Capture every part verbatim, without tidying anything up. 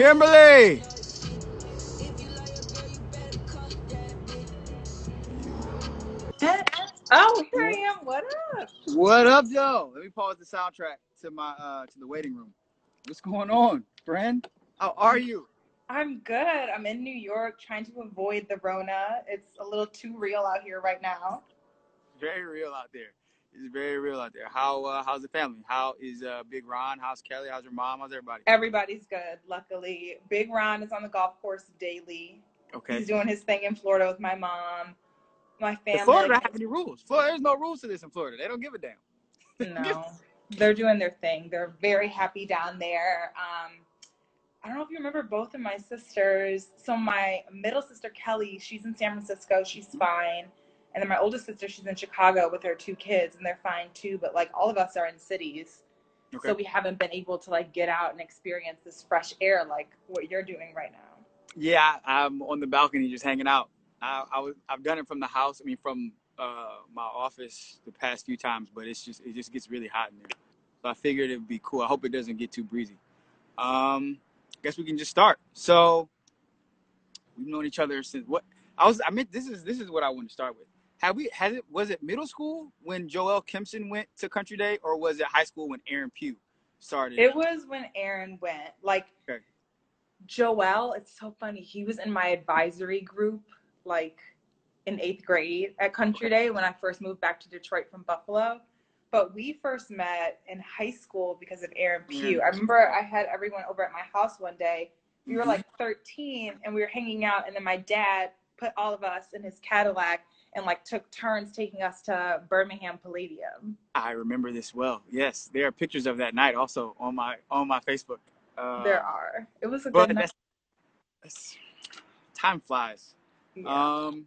Kimberly! Oh, here I am. What up? What up, yo? Let me pause the soundtrack to my uh to the waiting room. What's going on, friend? How are you? I'm good. I'm in New York trying to avoid the Rona. It's a little too real out here right now. Very real out there. It's very real out there. How uh, how's the family? How is uh, Big Ron? How's Kelly? How's your mom? How's everybody? Everybody's good, luckily. Big Ron is on the golf course daily. Okay. He's doing his thing in Florida with my mom. My family. Florida doesn't have any rules. Florida, there's no rules to this in Florida. They don't give a damn. No, they're doing their thing. They're very happy down there. Um, I don't know if you remember both of my sisters. So my middle sister, Kelly, she's in San Francisco. She's fine. And then my oldest sister, she's in Chicago with her two kids, and they're fine too. But like all of us are in cities. Okay. So we haven't been able to like get out and experience this fresh air like what you're doing right now. Yeah, I'm on the balcony just hanging out. I, I was, I've done it from the house. I mean, from uh, my office the past few times, but it's just it just gets really hot in there. So I figured it'd be cool. I hope it doesn't get too breezy. Um, I guess we can just start. So we've known each other since what? I was. I mean, this is this is what I want to start with. Have we? Has it? Was it middle school when Joelle Kempson went to Country Day, or was it high school when Aaron Pugh started? It was when Aaron went. Like okay. Joelle, it's so funny. He was in my advisory group. Like in eighth grade at Country Day when I first moved back to Detroit from Buffalo. But we first met in high school because of Aaron Pugh. I remember I had everyone over at my house one day. We were like thirteen and we were hanging out, and then my dad put all of us in his Cadillac and like took turns taking us to Birmingham Palladium. I remember this well. Yes, there are pictures of that night also on my on my Facebook. Uh, there are. It was a good night. That's, time flies. Yeah. Um,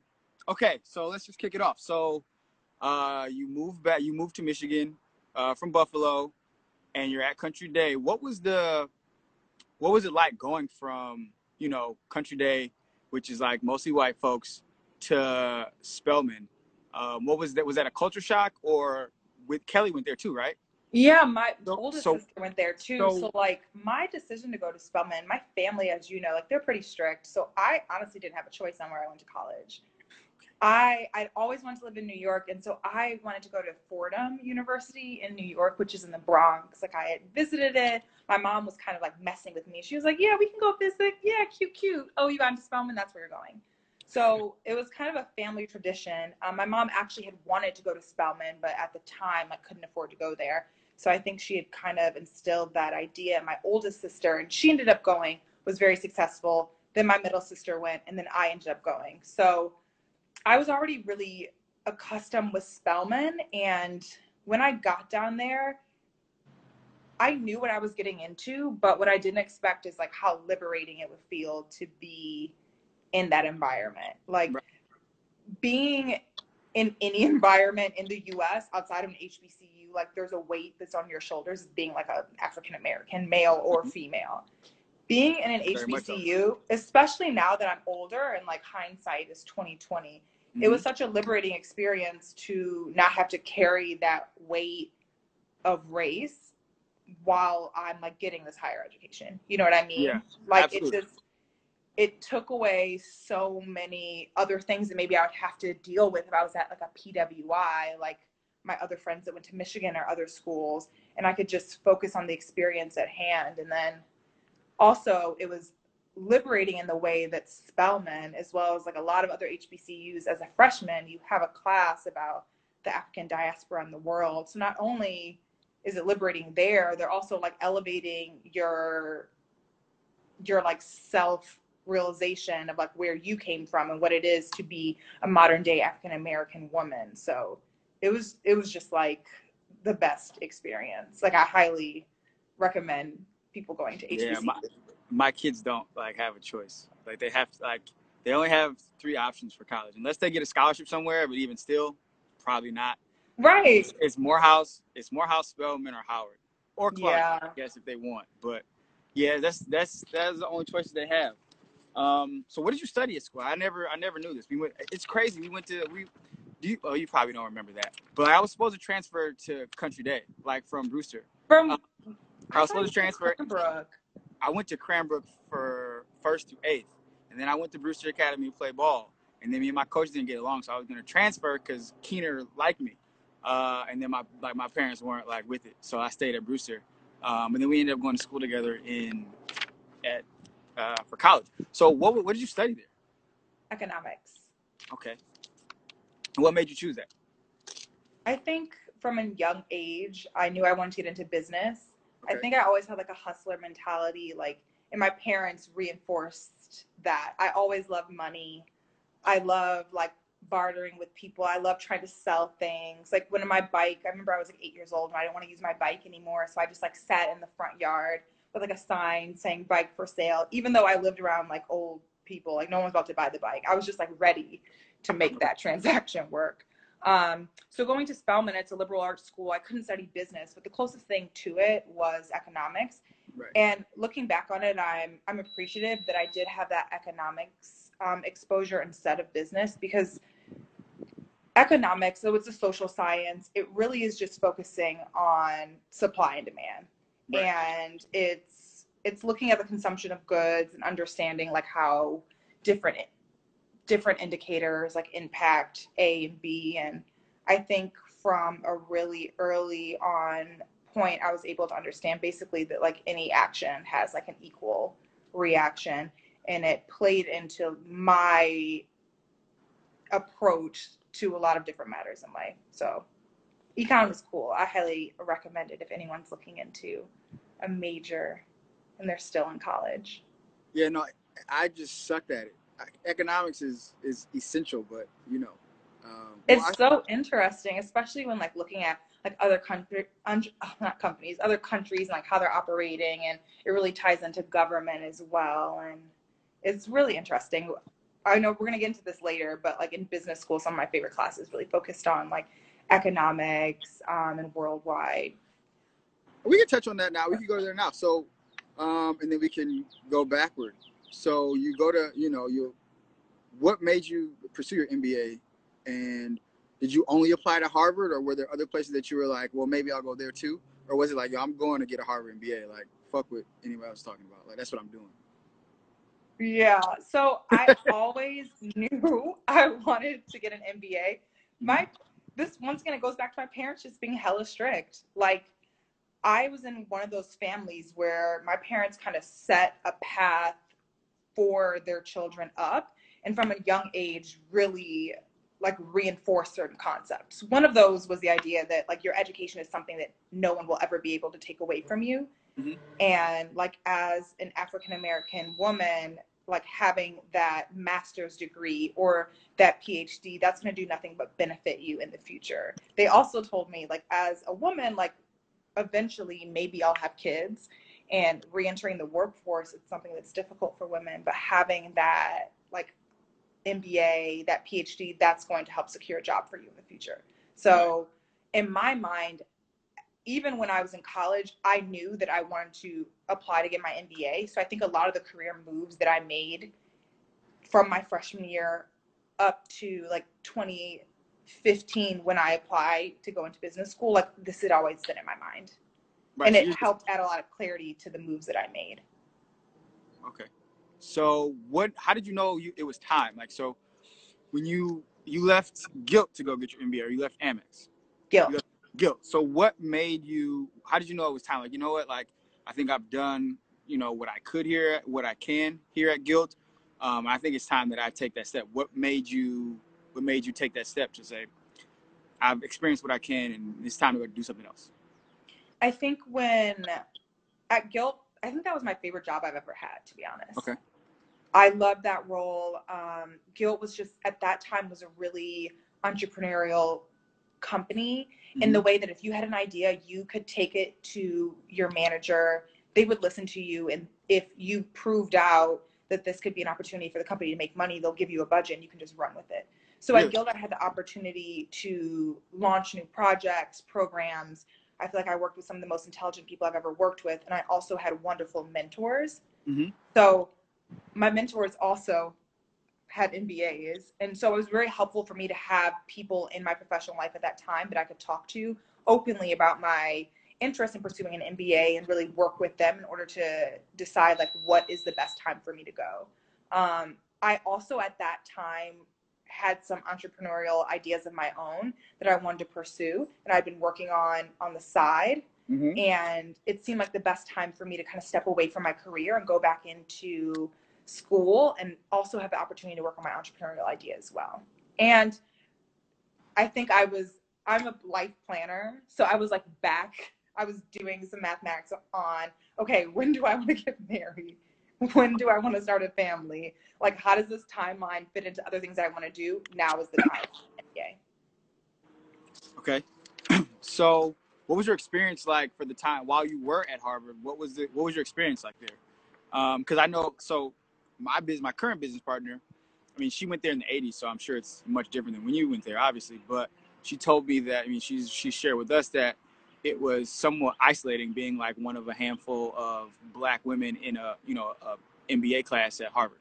okay, so let's just kick it off. So, uh, you moved back, you moved to Michigan, uh, from Buffalo, and you're at Country Day. What was the, what was it like going from, you know, Country Day, which is like mostly white folks, to Spelman? Um, what was that? Was that a culture shock? Or with Kelly went there too, right? Yeah, my so, oldest so, sister went there too. So, so like my decision to go to Spelman, my family, as you know, like they're pretty strict. So I honestly didn't have a choice on where I went to college. I I'd always wanted to live in New York. And so I wanted to go to Fordham University in New York, which is in the Bronx. Like I had visited it. My mom was kind of like messing with me. She was like, yeah, we can go visit. Yeah, cute, cute. Oh, you got into Spelman. That's where you're going. So it was kind of a family tradition. Um, my mom actually had wanted to go to Spelman, but at the time I couldn't afford to go there. So I think she had kind of instilled that idea. My oldest sister, and she ended up going, was very successful. Then my middle sister went, and then I ended up going. So I was already really accustomed with Spelman. And when I got down there, I knew what I was getting into, but what I didn't expect is like how liberating it would feel to be in that environment. Like right. being in any environment in the U S outside of an H B C U, like there's a weight that's on your shoulders being like an African-American male or female. Being in an H B C U, especially now that I'm older and like hindsight is twenty twenty, mm-hmm. it was such a liberating experience to not have to carry that weight of race while I'm like getting this higher education. You know what I mean? Yeah, like absolutely. It just, it took away so many other things that maybe I would have to deal with if I was at like a P W I, like my other friends that went to Michigan or other schools, and I could just focus on the experience at hand. And then also it was liberating in the way that Spelman, as well as like a lot of other H B C Us, as a freshman, you have a class about the African diaspora in the world. So not only is it liberating there, they're also like elevating your, your like self realization of like where you came from and what it is to be a modern day African-American woman. So It was it was just like the best experience. Like I highly recommend people going to H B C U. Yeah, my, my kids don't like have a choice. Like they have like they only have three options for college unless they get a scholarship somewhere. But even still, probably not. Right. It's, it's Morehouse. It's Morehouse, Spelman, or Howard, or Clark. Yeah. I guess if they want. But yeah, that's that's that's the only choices they have. Um. So what did you study at school? I never I never knew this. We went. It's crazy. We went to we. Do you, oh, you probably don't remember that, but I was supposed to transfer to Country Day, like from Brewster. From um, I was supposed to transfer. Cranbrook. I went to Cranbrook for first through eighth. And then I went to Brewster Academy to play ball. And then me and my coach didn't get along, so I was going to transfer because Keener liked me. Uh, and then my like my parents weren't like with it, so I stayed at Brewster. Um, and then we ended up going to school together in at uh, for college. So what what did you study there? Economics. Okay. And what made you choose that? I think from a young age, I knew I wanted to get into business. Okay. I think I always had like a hustler mentality, like, and my parents reinforced that. I always loved money. I love like bartering with people. I love trying to sell things. Like when my bike, I remember I was like eight years old and I didn't want to use my bike anymore. So I just like sat in the front yard with like a sign saying bike for sale, even though I lived around like old people, like no one's about to buy the bike. I was just like ready to make that transaction work. Um, so going to Spelman, it's a liberal arts school. I couldn't study business, but the closest thing to it was economics. Right. And looking back on it, I'm, I'm appreciative that I did have that economics Um, exposure instead of business, because economics, so it's a social science, it really is just focusing on supply and demand. Right. And it's it's looking at the consumption of goods and understanding like how different different indicators like impact A and B. And I think from a really early on point, I was able to understand basically that like any action has like an equal reaction. And it played into my approach to a lot of different matters in life. So econ was cool. I highly recommend it if anyone's looking into a major and they're still in college. Yeah, no, I just sucked at it. Economics is, is essential, but, you know. Um, it's well, I, so interesting, especially when, like, looking at, like, other country, un, not companies, other countries and, like, how they're operating. And it really ties into government as well. And it's really interesting. I know we're gonna get into this later, but like in business school, some of my favorite classes really focused on like economics um, and worldwide. We can touch on that now. We can go there now. So, um, and then we can go backward. So you go to, you know, you. What made you pursue your M B A? And did you only apply to Harvard, or were there other places that you were like, well, maybe I'll go there too? Or was it like, yo, I'm going to get a Harvard M B A. Like, fuck what anybody else talking about. Like, that's what I'm doing. Yeah, so I always knew I wanted to get an M B A. My, this once again, it goes back to my parents just being hella strict. Like, I was in one of those families where my parents kind of set a path for their children up, and from a young age, really like reinforce certain concepts. One of those was the idea that like your education is something that no one will ever be able to take away from you. Mm-hmm. And like as an African-American woman, like having that master's degree or that P H D, that's going to do nothing but benefit you in the future. They also told me like as a woman, like eventually maybe I'll have kids, and re-entering the workforce, it's something that's difficult for women, but having that like M B A, that P H D, that's going to help secure a job for you in the future. So in my mind, even when I was in college, I knew that I wanted to apply to get my M B A. So I think a lot of the career moves that I made from my freshman year up to like twenty fifteen, when I applied to go into business school, like this had always been in my mind. Right. And it helped add a lot of clarity to the moves that I made. Okay. So what, how did you know you, it was time? Like, so when you, you left Gilt to go get your M B A, or you left Amex? Gilt. You left Gilt. So what made you, how did you know it was time? Like, you know what, like, I think I've done, you know, what I could here, what I can here at Gilt. Um, I think it's time that I take that step. What made you, what made you take that step to say, I've experienced what I can and it's time to go do something else? I think when at Gilt, I think that was my favorite job I've ever had, to be honest. Okay. I loved that role. Um, Gilt was just, at that time, was a really entrepreneurial company in the way that if you had an idea, you could take it to your manager, they would listen to you. And if you proved out that this could be an opportunity for the company to make money, they'll give you a budget and you can just run with it. So really? At Gilt, I had the opportunity to launch new projects, programs. I feel like I worked with some of the most intelligent people I've ever worked with. And I also had wonderful mentors. Mm-hmm. So my mentors also had M B As. And so it was very helpful for me to have people in my professional life at that time that I could talk to openly about my interest in pursuing an M B A and really work with them in order to decide like what is the best time for me to go. Um, I also at that time had some entrepreneurial ideas of my own that I wanted to pursue and I'd been working on on the side. Mm-hmm. And it seemed like the best time for me to kind of step away from my career and go back into school and also have the opportunity to work on my entrepreneurial idea as well. And I think I was, I'm a life planner. So I was like back, I was doing some mathematics on, okay, when do I want to get married? When do I want to start a family? Like, how does this timeline fit into other things that I want to do? Now is the time. Yay. Okay. So what was your experience like for the time while you were at Harvard? What was the, what was your experience like there? Um, cause I know, so my business, my current business partner, I mean, she went there in the eighties, so I'm sure it's much different than when you went there, obviously, but she told me that, I mean, she's, she shared with us that it was somewhat isolating being like one of a handful of Black women in a, you know, a M B A class at Harvard.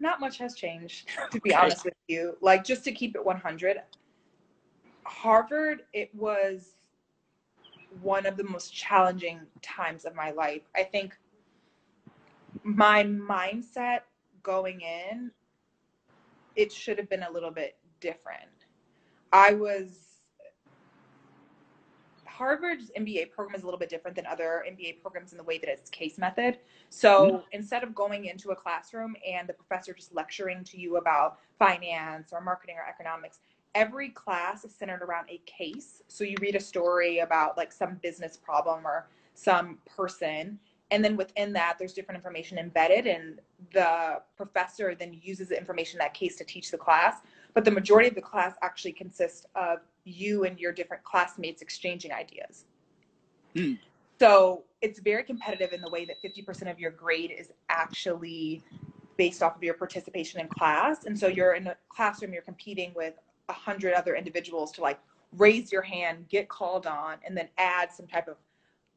Not much has changed, to be okay. honest with you. Like, just to keep it one hundred, Harvard, it was one of the most challenging times of my life. I think my mindset going in, it should have been a little bit different. I was Harvard's M B A program is a little bit different than other M B A programs in the way that it's case method. So instead of going into a classroom and the professor just lecturing to you about finance or marketing or economics, every class is centered around a case. So you read a story about like some business problem or some person. And then within that, there's different information embedded and the professor then uses the information in that case to teach the class. But the majority of the class actually consists of you and your different classmates exchanging ideas. Mm. So it's very competitive in the way that fifty percent of your grade is actually based off of your participation in class. And so you're in a classroom, you're competing with a hundred other individuals to like raise your hand, get called on, and then add some type of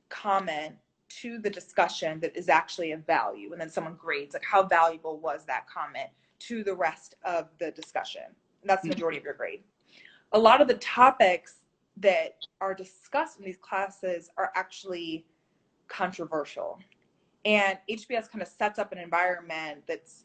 comment to the discussion that is actually of value. And then someone grades like how valuable was that comment to the rest of the discussion. And that's the majority mm. of your grade. A lot of the topics that are discussed in these classes are actually controversial. And H B S kind of sets up an environment that's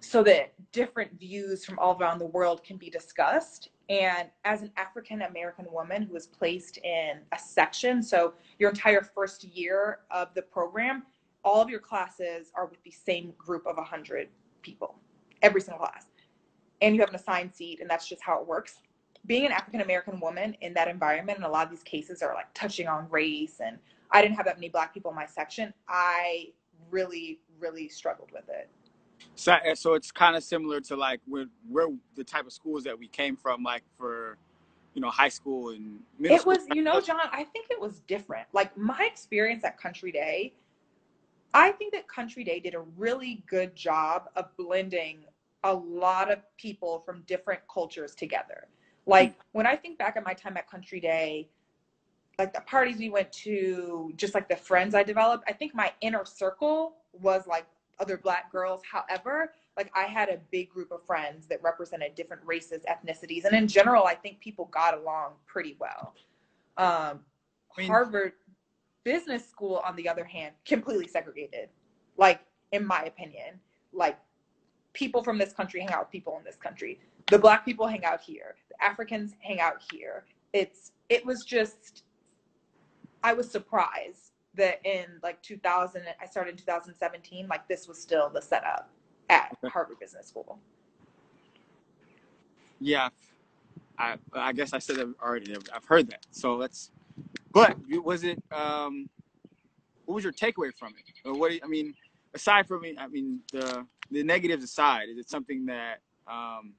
so that different views from all around the world can be discussed. And as an African American woman who was placed in a section, so your entire first year of the program, all of your classes are with the same group of one hundred people, every single class. And you have an assigned seat, and that's just how it works. Being an African American woman in that environment, and a lot of these cases are like touching on race, and I didn't have that many Black people in my section. I really, really struggled with it. So, so it's kind of similar to like where, where the type of schools that we came from, like for, you know, high school and middle school. It was, you know, John, I think it was different. Like my experience at Country Day, I think that Country Day did a really good job of blending a lot of people from different cultures together. Like when I think back at my time at Country Day, like the parties we went to, just like the friends I developed, I think my inner circle was like other Black girls. However, like I had a big group of friends that represented different races, ethnicities. And in general, I think people got along pretty well. Um, I mean, Harvard Business School, on the other hand, completely segregated. Like, in my opinion, like, people from this country hang out with people in this country. The Black people hang out here. The Africans hang out here. It's, it was just, I was surprised that in like two thousand, I started in two thousand seventeen, like this was still the setup at Harvard Business School. Yeah, I, I guess I said that already. I've heard that. So let's, but was it, um, what was your takeaway from it? Or what, I mean, aside from me, I mean, the, the negatives aside, is it something that, um,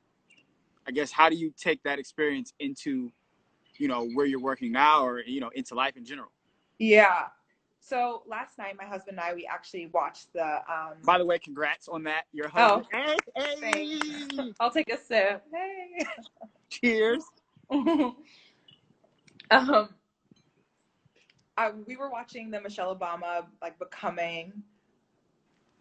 I guess, how do you take that experience into, you know, where you're working now or, you know, into life in general? Yeah. So last night, my husband and I, we actually watched the, um, by the way, congrats on that. Your husband. Oh, hey, hey. Thanks. I'll take a sip. Hey. Cheers. um, I, we were watching the Michelle Obama, like, Becoming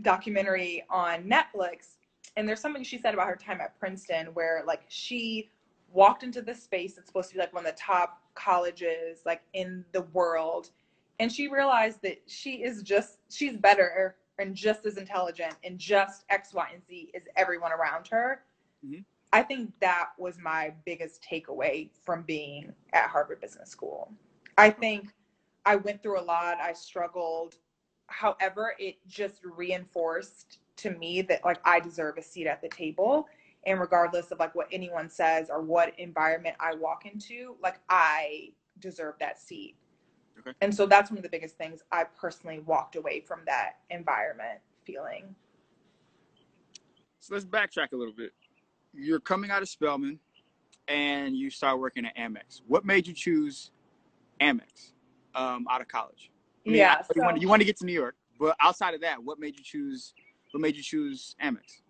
documentary on Netflix, and there's something she said about her time at Princeton where like she walked into this space that's supposed to be like one of the top colleges like in the world. And she realized that she is just, she's better and just as intelligent and just X, Y, and Z as everyone around her. Mm-hmm. I think that was my biggest takeaway from being at Harvard Business School. I think I went through a lot. I struggled. However, it just reinforced to me that like I deserve a seat at the table. And regardless of like what anyone says or what environment I walk into, like I deserve that seat. Okay. And so that's one of the biggest things I personally walked away from that environment feeling. So let's backtrack a little bit. You're coming out of Spelman and you start working at Amex. What made you choose Amex um, out of college? I mean, yeah. So, you, want to, you want to get to New York, but outside of that, what made you choose, what made you choose Amex?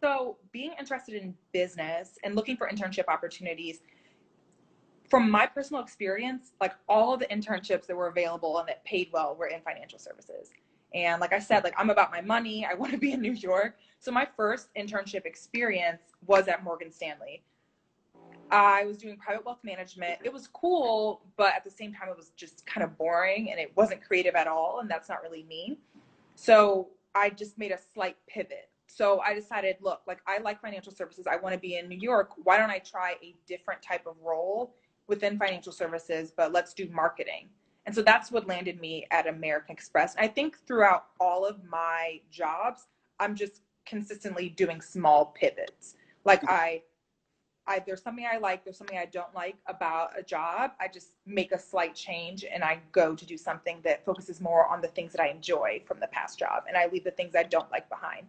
So being interested in business and looking for internship opportunities, from my personal experience, like all of the internships that were available and that paid well were in financial services. And like I said, like I'm about my money. I want to be in New York. So my first internship experience was at Morgan Stanley. I was doing private wealth management. It was cool, but at the same time, it was just kind of boring and it wasn't creative at all. And that's not really me. So I just made a slight pivot. So I decided, look, like I like financial services. I want to be in New York. Why don't I try a different type of role within financial services, but let's do marketing. And so that's what landed me at American Express. I think throughout all of my jobs, I'm just consistently doing small pivots. Like I, I, there's something I like, there's something I don't like about a job. I just make a slight change and I go to do something that focuses more on the things that I enjoy from the past job. And I leave the things I don't like behind.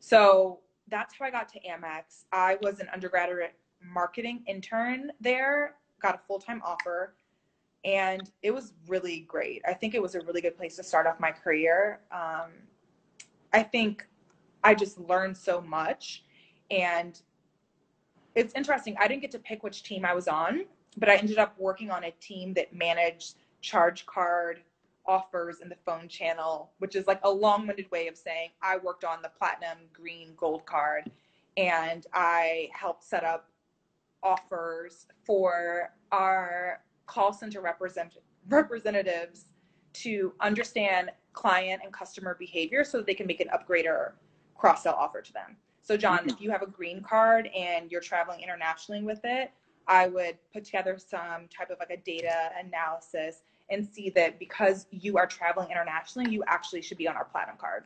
So that's how I got to Amex. I was an undergraduate marketing intern there, got a full-time offer. And it was really great. I think it was a really good place to start off my career. Um, I think I just learned so much. And it's interesting. I didn't get to pick which team I was on, but I ended up working on a team that managed charge card offers in the phone channel, which is like a long-winded way of saying I worked on the platinum, green, gold card. And I helped set up offers for our call center represent representatives to understand client and customer behavior so that they can make an upgrade or cross-sell offer to them. So John, mm-hmm. if you have a green card and you're traveling internationally with it, I would put together some type of like a data analysis and see that because you are traveling internationally, you actually should be on our platinum card.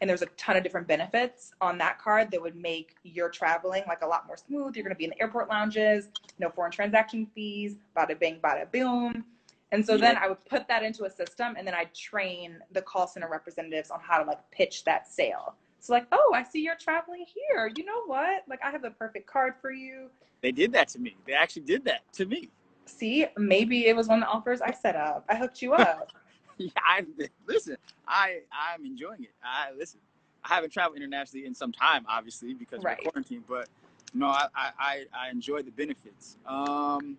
And there's a ton of different benefits on that card that would make your traveling like a lot more smooth. You're going to be in the airport lounges, no foreign transaction fees, bada bing, bada boom. And so then I would put that into a system and then I'd train the call center representatives on how to like pitch that sale. So like, oh, I see you're traveling here. You know what? Like I have the perfect card for you. They did that to me. They actually did that to me. See, maybe it was one of the offers I set up. I hooked you up. Yeah, I, listen, I, I'm enjoying it. I listen, I haven't traveled internationally in some time, obviously, because right. we're quarantined, but no, I, I, I enjoy the benefits. Um,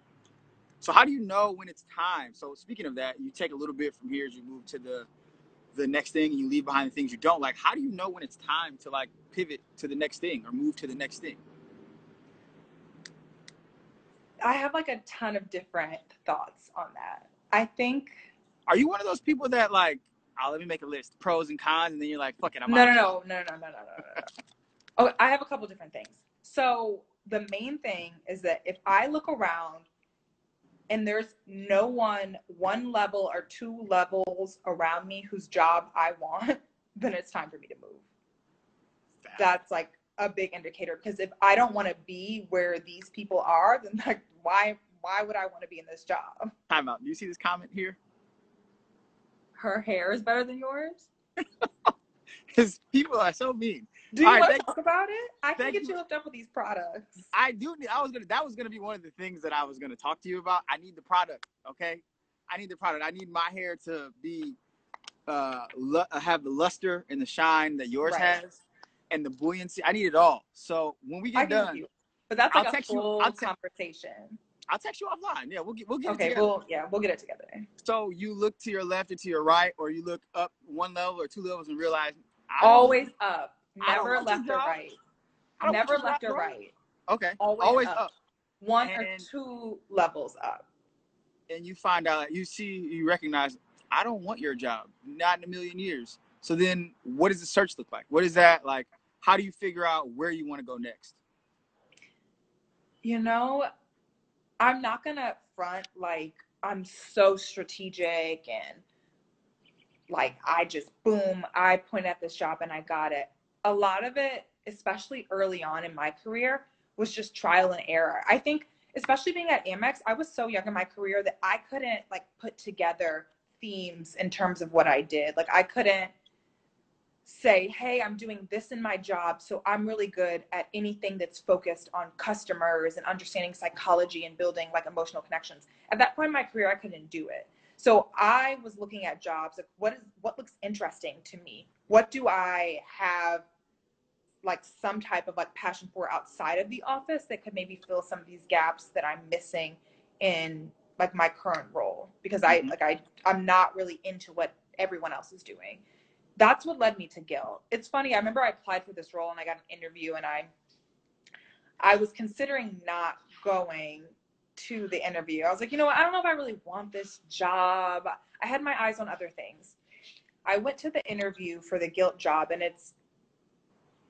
so how do you know when it's time? So speaking of that, you take a little bit from here as you move to the, the next thing and you leave behind the things you don't like. How do you know when it's time to like pivot to the next thing or move to the next thing? I have like a ton of different thoughts on that. I think... Are you one of those people that like, oh, let me make a list, pros and cons, and then you're like, fuck it, I'm no, out. No, no, no, no, no, no, no, no, no. Oh, I have a couple different things. So the main thing is that if I look around and there's no one, one level or two levels around me whose job I want, then it's time for me to move. That. That's like a big indicator because if I don't want to be where these people are, then like, why, why would I want to be in this job? Time out. Do you see this comment here? Her hair is better than yours? Because people are so mean. Do you want to talk about it? I can get you hooked up with these products. I do. I was gonna. That was gonna be one of the things that I was gonna talk to you about. I need the product. Okay. I need the product. I need my hair to be uh lu- have the luster and the shine that yours right. has, and the buoyancy. I need it all. So when we get I done, you. But that's like I'll a text full you, I'll te- conversation. I'll text you offline. Yeah, we'll get, we'll get okay, it together. We'll, yeah, we'll get it together. So you look to your left or to your right, or you look up one level or two levels and realize. Always up. Never left or right. Never left or right. Okay. Always, Always up. up. One and or two levels up. and you find out, you see, you recognize, I don't want your job, not in a million years. So then what does the search look like? What is that like? How do you figure out where you want to go next? You know, I'm not going to front like I'm so strategic and like I just, boom, I point at this job and I got it. A lot of it, especially early on in my career, was just trial and error. I think, especially being at Amex, I was so young in my career that I couldn't like put together themes in terms of what I did. Like I couldn't say, hey, I'm doing this in my job, so I'm really good at anything that's focused on customers and understanding psychology and building like emotional connections. At that point in my career, I couldn't do it. So I was looking at jobs like what is what looks interesting to me? What do I have like some type of like passion for outside of the office that could maybe fill some of these gaps that I'm missing in like my current role, because I like I I'm not really into what everyone else is doing. That's what led me to Gilt. It's funny, I remember I applied for this role and I got an interview and I I was considering not going to the interview. I was like, you know what, I don't know if I really want this job. I had my eyes on other things. I went to the interview for the Gilt job and it's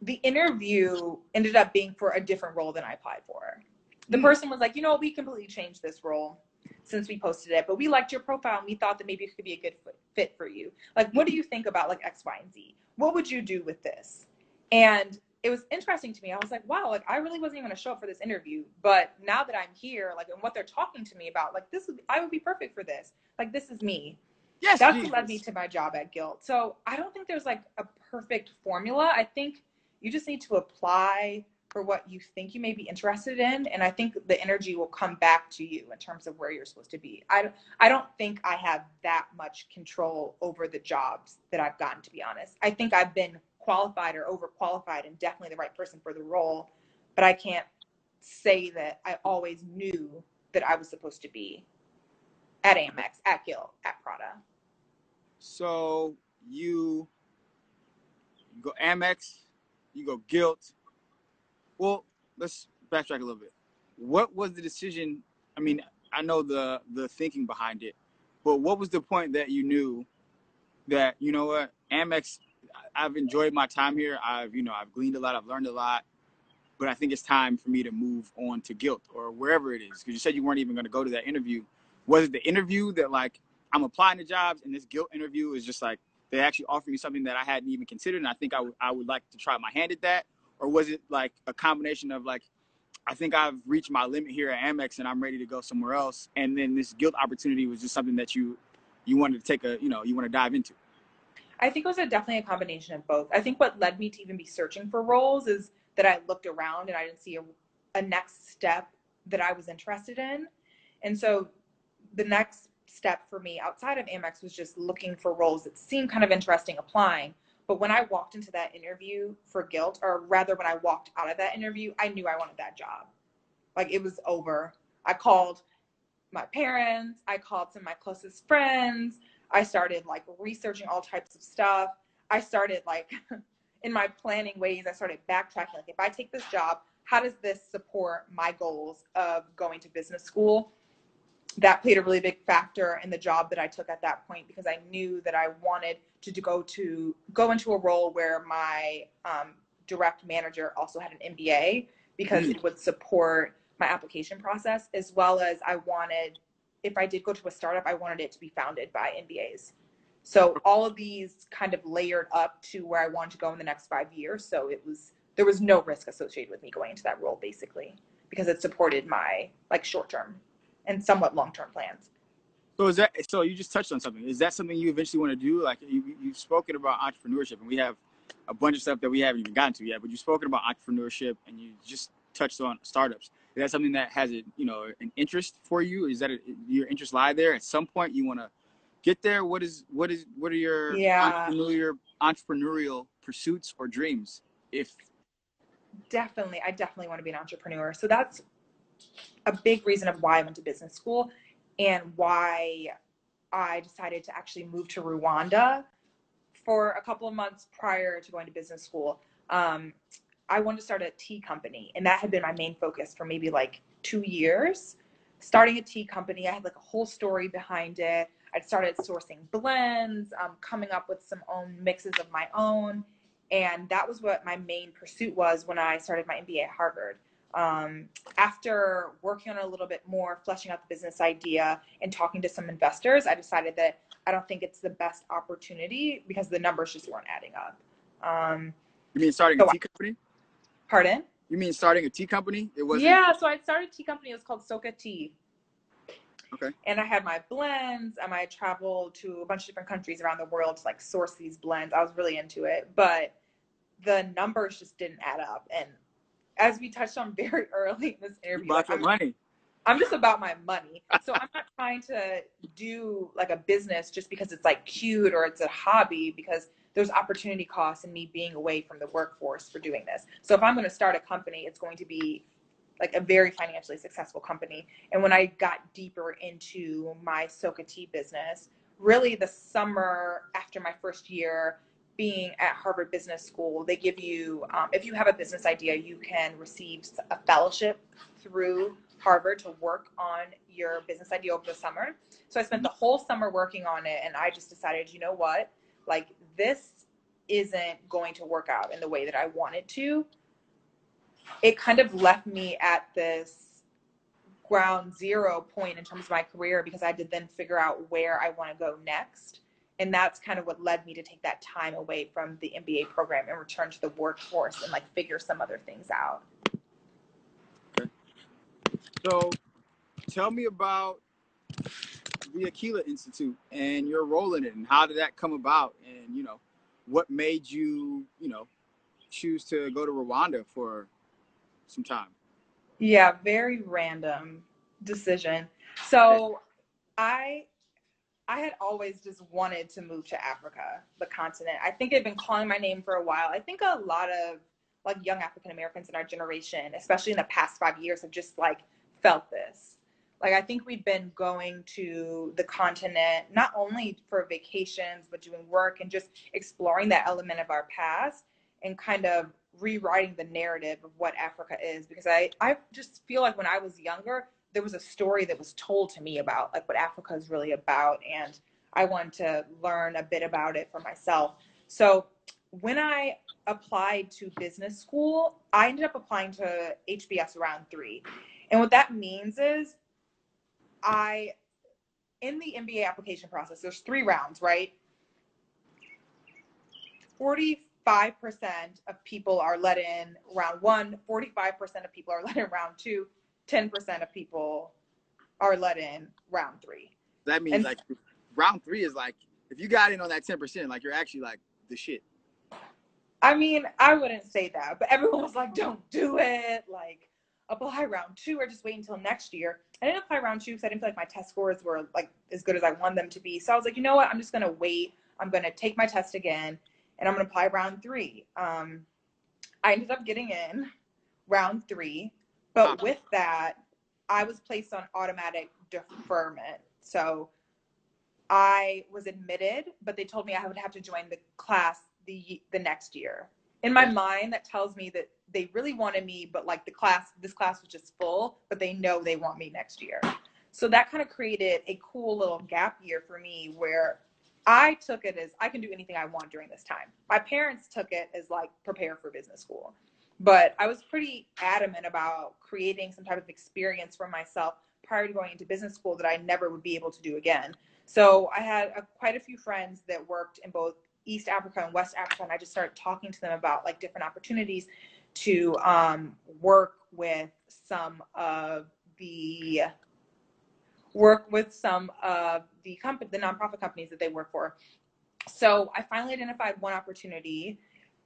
the interview ended up being for a different role than I applied for. The person was like, you know, we completely changed this role since we posted it, but we liked your profile and we thought that maybe it could be a good fit for you. Like, what do you think about like X, Y, and Z? What would you do with this? And it was interesting to me. I was like, wow, like I really wasn't even gonna show up for this interview, but now that I'm here, like, and what they're talking to me about, like this would, I would be perfect for this. Like, this is me. Yes, that's what led me to my job at Gilt. So I don't think there's like a perfect formula. I think you just need to apply for what you think you may be interested in. And I think the energy will come back to you in terms of where you're supposed to be. I don't, I don't think I have that much control over the jobs that I've gotten, to be honest. I think I've been qualified or overqualified and definitely the right person for the role, but I can't say that I always knew that I was supposed to be at Amex, at Gilt, at Prada. So you go Amex, you go Gilt. Well, let's backtrack a little bit. What was the decision? I mean, I know the, the thinking behind it, but what was the point that you knew that, you know what, Amex, I've enjoyed my time here. I've, you know, I've gleaned a lot, I've learned a lot, but I think it's time for me to move on to Gilt or wherever it is. Cause you said you weren't even going to go to that interview. Was it the interview that like, I'm applying to jobs and this Gilt interview is just like, they actually offered me something that I hadn't even considered. And I think I would, I would like to try my hand at that. Or was it like a combination of like, I think I've reached my limit here at Amex and I'm ready to go somewhere else. And then this Gilt opportunity was just something that you, you wanted to take a, you know, you want to dive into. I think it was a, definitely a combination of both. I think what led me to even be searching for roles is that I looked around and I didn't see a, a next step that I was interested in. And so the next step for me outside of Amex was just looking for roles that seemed kind of interesting, applying. But when I walked into that interview for Gilt, or rather when I walked out of that interview, I knew I wanted that job. Like it was over. I called my parents. I called some of my closest friends. I started like researching all types of stuff. I started like in my planning ways, I started backtracking. Like if I take this job, how does this support my goals of going to business school? That played a really big factor in the job that I took at that point, because I knew that I wanted to, to go to go into a role where my um, direct manager also had an M B A, because mm-hmm. it would support my application process, as well as I wanted, if I did go to a startup, I wanted it to be founded by M B As. So all of these kind of layered up to where I wanted to go in the next five years. So it was, there was no risk associated with me going into that role basically, because it supported my like short-term and somewhat long-term plans. So is that, so you just touched on something. Is that something you eventually want to do? Like you, you've spoken about entrepreneurship, and we have a bunch of stuff that we haven't even gotten to yet, but you've spoken about entrepreneurship and you just touched on startups. Is that something that has a, you know, an interest for you? Is that a, your interest lie there? At some point you want to get there? What is, what is, what are your yeah. entrepreneurial, entrepreneurial pursuits or dreams? If Definitely. I definitely want to be an entrepreneur. So that's a big reason of why I went to business school and why I decided to actually move to Rwanda for a couple of months prior to going to business school. Um, I wanted to start a tea company, and that had been my main focus for maybe like two years. starting a tea company. I had like a whole story behind it. I'd started sourcing blends, um, coming up with some own mixes of my own. And that was what my main pursuit was when I started my M B A at Harvard. Um, after working on it a little bit more, fleshing out the business idea and talking to some investors, I decided that I don't think it's the best opportunity because the numbers just weren't adding up. Um, you mean starting so a tea I, company? Pardon? You mean starting a tea company? It wasn't. Yeah, so I started a tea company. It was called Soka Tea. Okay. And I had my blends, and I traveled to a bunch of different countries around the world to like source these blends. I was really into it, but the numbers just didn't add up. And as we touched on very early in this interview, like, I'm, money. I'm just about my money. So I'm not trying to do like a business just because it's like cute or it's a hobby, because there's opportunity costs in me being away from the workforce for doing this. So if I'm going to start a company, it's going to be like a very financially successful company. And when I got deeper into my Soka Tea business, really the summer after my first year being at Harvard Business School, they give you, um, if you have a business idea, you can receive a fellowship through Harvard to work on your business idea over the summer. So I spent the whole summer working on it, and I just decided, you know what, like this isn't going to work out in the way that I want it to. It kind of left me at this ground zero point in terms of my career, because I had to then figure out where I want to go next. And that's kind of what led me to take that time away from the M B A program and return to the workforce and like figure some other things out. Okay. So tell me about the Akilah Institute and your role in it, and how did that come about? And, you know, what made you, you know, choose to go to Rwanda for some time? Yeah, very random decision. So I I had always just wanted to move to Africa, the continent. I think I've been calling my name for a while. I think a lot of like young African Americans in our generation, especially in the past five years, have just like felt this. Like I think we've been going to the continent, not only for vacations, but doing work and just exploring that element of our past and kind of rewriting the narrative of what Africa is, because I, I just feel like when I was younger, there was a story that was told to me about like what Africa is really about, and I wanted to learn a bit about it for myself. So when I applied to business school, I ended up applying to H B S round three. And what that means is I, in the M B A application process, there's three rounds, right? forty-five percent of people are let in round one, forty-five percent of people are let in round two, ten percent of people are let in round three. That means and like round three is like, if you got in on that ten percent, like you're actually like the shit. I mean, I wouldn't say that, but everyone was like, don't do it. Like apply round two or just wait until next year. I didn't apply round two because I didn't feel like my test scores were like as good as I wanted them to be. So I was like, you know what? I'm just going to wait. I'm going to take my test again, and I'm going to apply round three. Um, I ended up getting in round three. But with that, I was placed on automatic deferment. So I was admitted, but they told me I would have to join the class the the next year. In my mind, that tells me that they really wanted me, but like the class, this class was just full, but they know they want me next year. So that kind of created a cool little gap year for me, where I took it as I can do anything I want during this time. My parents took it as like prepare for business school. But I was pretty adamant about creating some type of experience for myself prior to going into business school that I never would be able to do again. So I had a, quite a few friends that worked in both East Africa and West Africa, and I just started talking to them about like different opportunities to um, work with some of the work with some of the company, the nonprofit companies that they work for. So I finally identified one opportunity.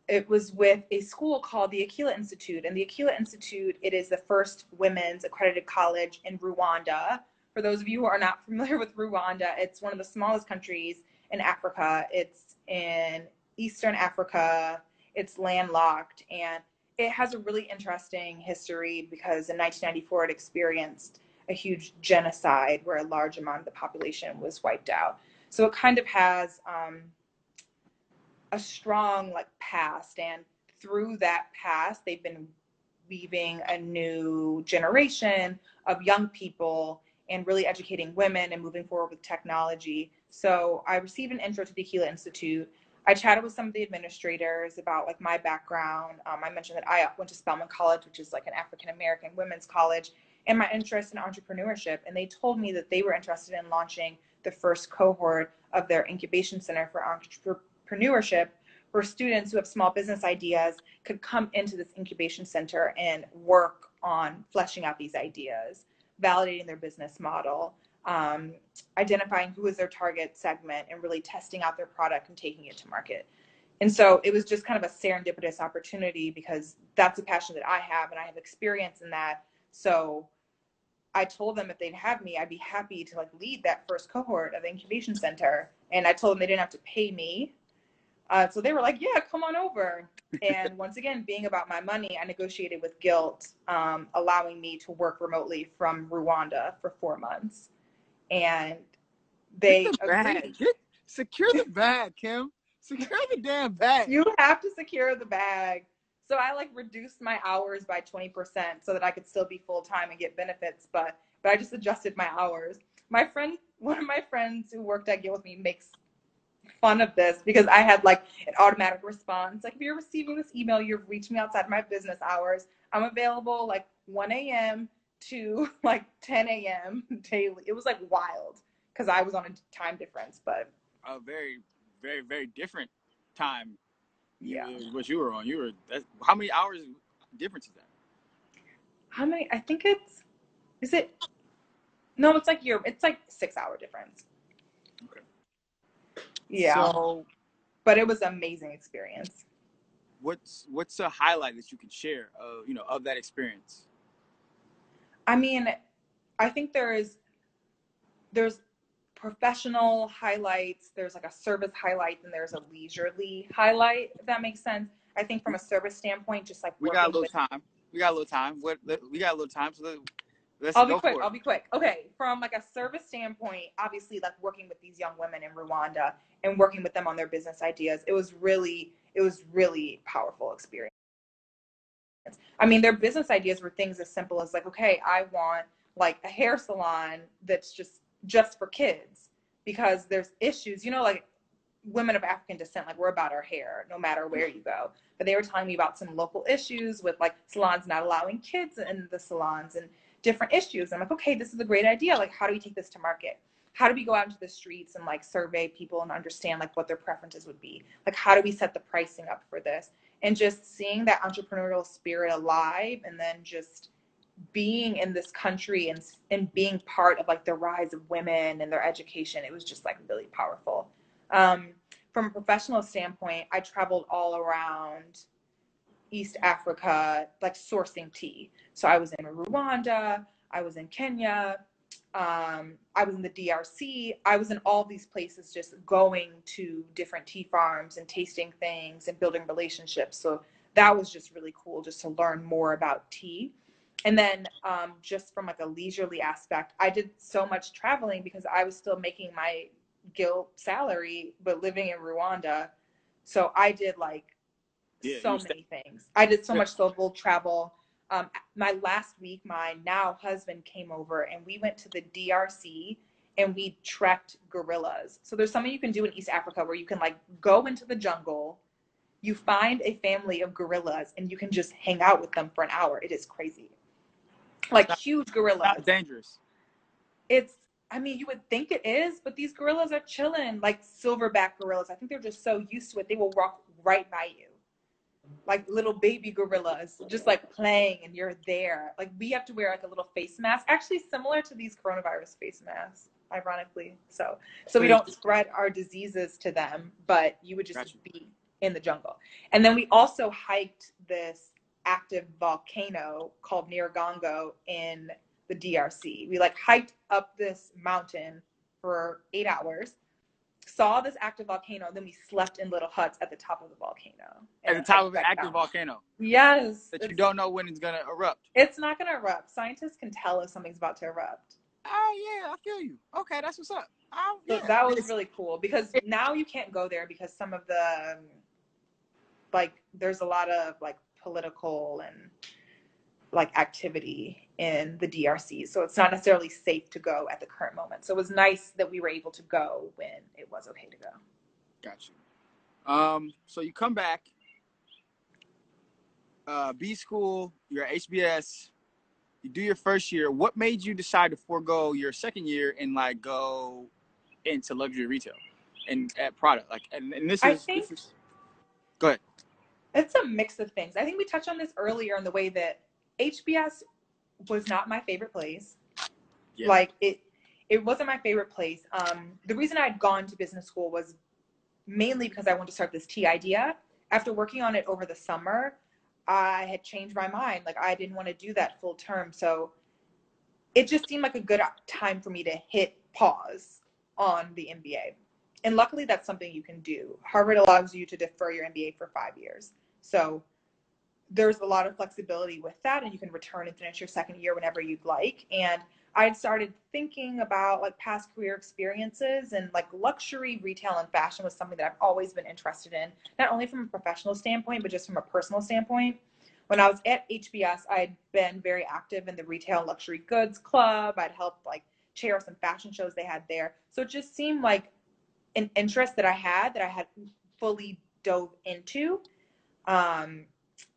It was with a school called the Akilah Institute. And the Akilah Institute, it is the first women's accredited college in Rwanda. For those of you who are not familiar with Rwanda, it's one of the smallest countries in Africa. It's in Eastern Africa. It's landlocked. And it has a really interesting history, because in nineteen ninety-four, it experienced a huge genocide where a large amount of the population was wiped out. So it kind of has... Um, a strong like past, and through that past they've been weaving a new generation of young people and really educating women and moving forward with technology. So I received an intro to the Akilah Institute. I chatted with some of the administrators about like my background. Um, I mentioned that I went to Spelman College, which is like an African-American women's college, and my interest in entrepreneurship. And they told me that they were interested in launching the first cohort of their incubation center for entrepreneurship, where students who have small business ideas could come into this incubation center and work on fleshing out these ideas, validating their business model, um, identifying who is their target segment, and really testing out their product and taking it to market. And so it was just kind of a serendipitous opportunity because that's a passion that I have and I have experience in that. So I told them if they'd have me, I'd be happy to like lead that first cohort of the incubation center. And I told them they didn't have to pay me. Uh, so they were like, yeah, come on over. And once again, being about my money, I negotiated with Gilt, um, allowing me to work remotely from Rwanda for four months. And they the agreed. Get, secure the bag, Kim. Secure the damn bag. You have to secure the bag. So I like reduced my hours by twenty percent so that I could still be full-time and get benefits, but but I just adjusted my hours. My friend, one of my friends who worked at Gilt with me makes fun of this because I had like an automatic response. Like, if you're receiving this email, you've reached me outside my business hours. I'm available like one a m to like ten a m daily. It was like wild because I was on a time difference, but a very, very, very different time. Yeah, what you were on. You were that's, how many hours difference is that? How many? I think it's is it? No, it's like your it's like six hour difference. Okay. Yeah, so, but it was an amazing experience. What's what's a highlight that you can share of, you know, of that experience? I mean, I think there is there's professional highlights, there's like a service highlight, and there's a leisurely highlight, if that makes sense. I think from a service standpoint, just like we got a little with, time. We got a little time. What we got a little time. So let's I'll go be quick. For it. I'll be quick. Okay. From like a service standpoint, obviously like working with these young women in Rwanda and working with them on their business ideas, it was really, it was really powerful experience. I mean, their business ideas were things as simple as like, okay, I want like a hair salon that's just just for kids, because there's issues, you know, like women of African descent, like we're about our hair no matter where you go. But they were telling me about some local issues with like salons not allowing kids in the salons and different issues. I'm like, okay, this is a great idea. Like, how do we take this to market? How do we go out into the streets and like survey people and understand like what their preferences would be? Like, how do we set the pricing up for this? And just seeing that entrepreneurial spirit alive, and then just being in this country and and being part of like the rise of women and their education, it was just like really powerful. Um, from a professional standpoint, I traveled all around East Africa, like sourcing tea. So I was in Rwanda, I was in Kenya, um, I was in the D R C, I was in all these places just going to different tea farms and tasting things and building relationships. So that was just really cool, just to learn more about tea. And then um, just from like a leisurely aspect, I did so much traveling because I was still making my Gilt salary, but living in Rwanda. So I did like yeah, so many st- things. I did so much solo travel. Um, my last week, my now husband came over and we went to the D R C and we trekked gorillas. So there's something you can do in East Africa where you can like go into the jungle, you find a family of gorillas, and you can just hang out with them for an hour. It is crazy. Like not, huge gorillas. Not dangerous. It's, I mean, you would think it is, but these gorillas are chilling, like silverback gorillas. I think they're just so used to it. They will walk right by you. Like little baby gorillas, just like playing, and you're there. Like we have to wear like a little face mask, actually similar to these coronavirus face masks, ironically. So, so we don't spread our diseases to them, but you would just gotcha. be in the jungle. And then we also hiked this active volcano called Nyiragongo in the D R C. We like hiked up this mountain for eight hours, saw this active volcano, then we slept in little huts at the top of the volcano. At the top of an active volcano? Yes. That you don't know when it's going to erupt. It's not going to erupt. Scientists can tell if something's about to erupt. Oh, yeah, I feel you. Okay, that's what's up. Oh, yeah. So that was really cool because now you can't go there because some of the, like, there's a lot of, like, political and like activity in the D R C. So it's not necessarily safe to go at the current moment. So it was nice that we were able to go when it was okay to go. Gotcha. Um, so you come back, uh, B school, you're at H B S, you do your first year. What made you decide to forego your second year and like go into luxury retail and at Prada? Like, and, and this, I is, think, this is, go ahead. It's a mix of things. I think we touched on this earlier in the way that H B S was not my favorite place. Yeah. Like it, it wasn't my favorite place. Um, the reason I'd gone to business school was mainly because I wanted to start this tea idea. After working on it over the summer, I had changed my mind. Like I didn't want to do that full term. So it just seemed like a good time for me to hit pause on the M B A. And luckily that's something you can do. Harvard allows you to defer your M B A for five years. So there's a lot of flexibility with that, and you can return and finish your second year whenever you'd like. And I had started thinking about like past career experiences, and like luxury retail and fashion was something that I've always been interested in, not only from a professional standpoint, but just from a personal standpoint. When I was at H B S, I'd been very active in the Retail Luxury Goods Club. I'd helped like chair some fashion shows they had there. So it just seemed like an interest that I had, that I had fully dove into. Um,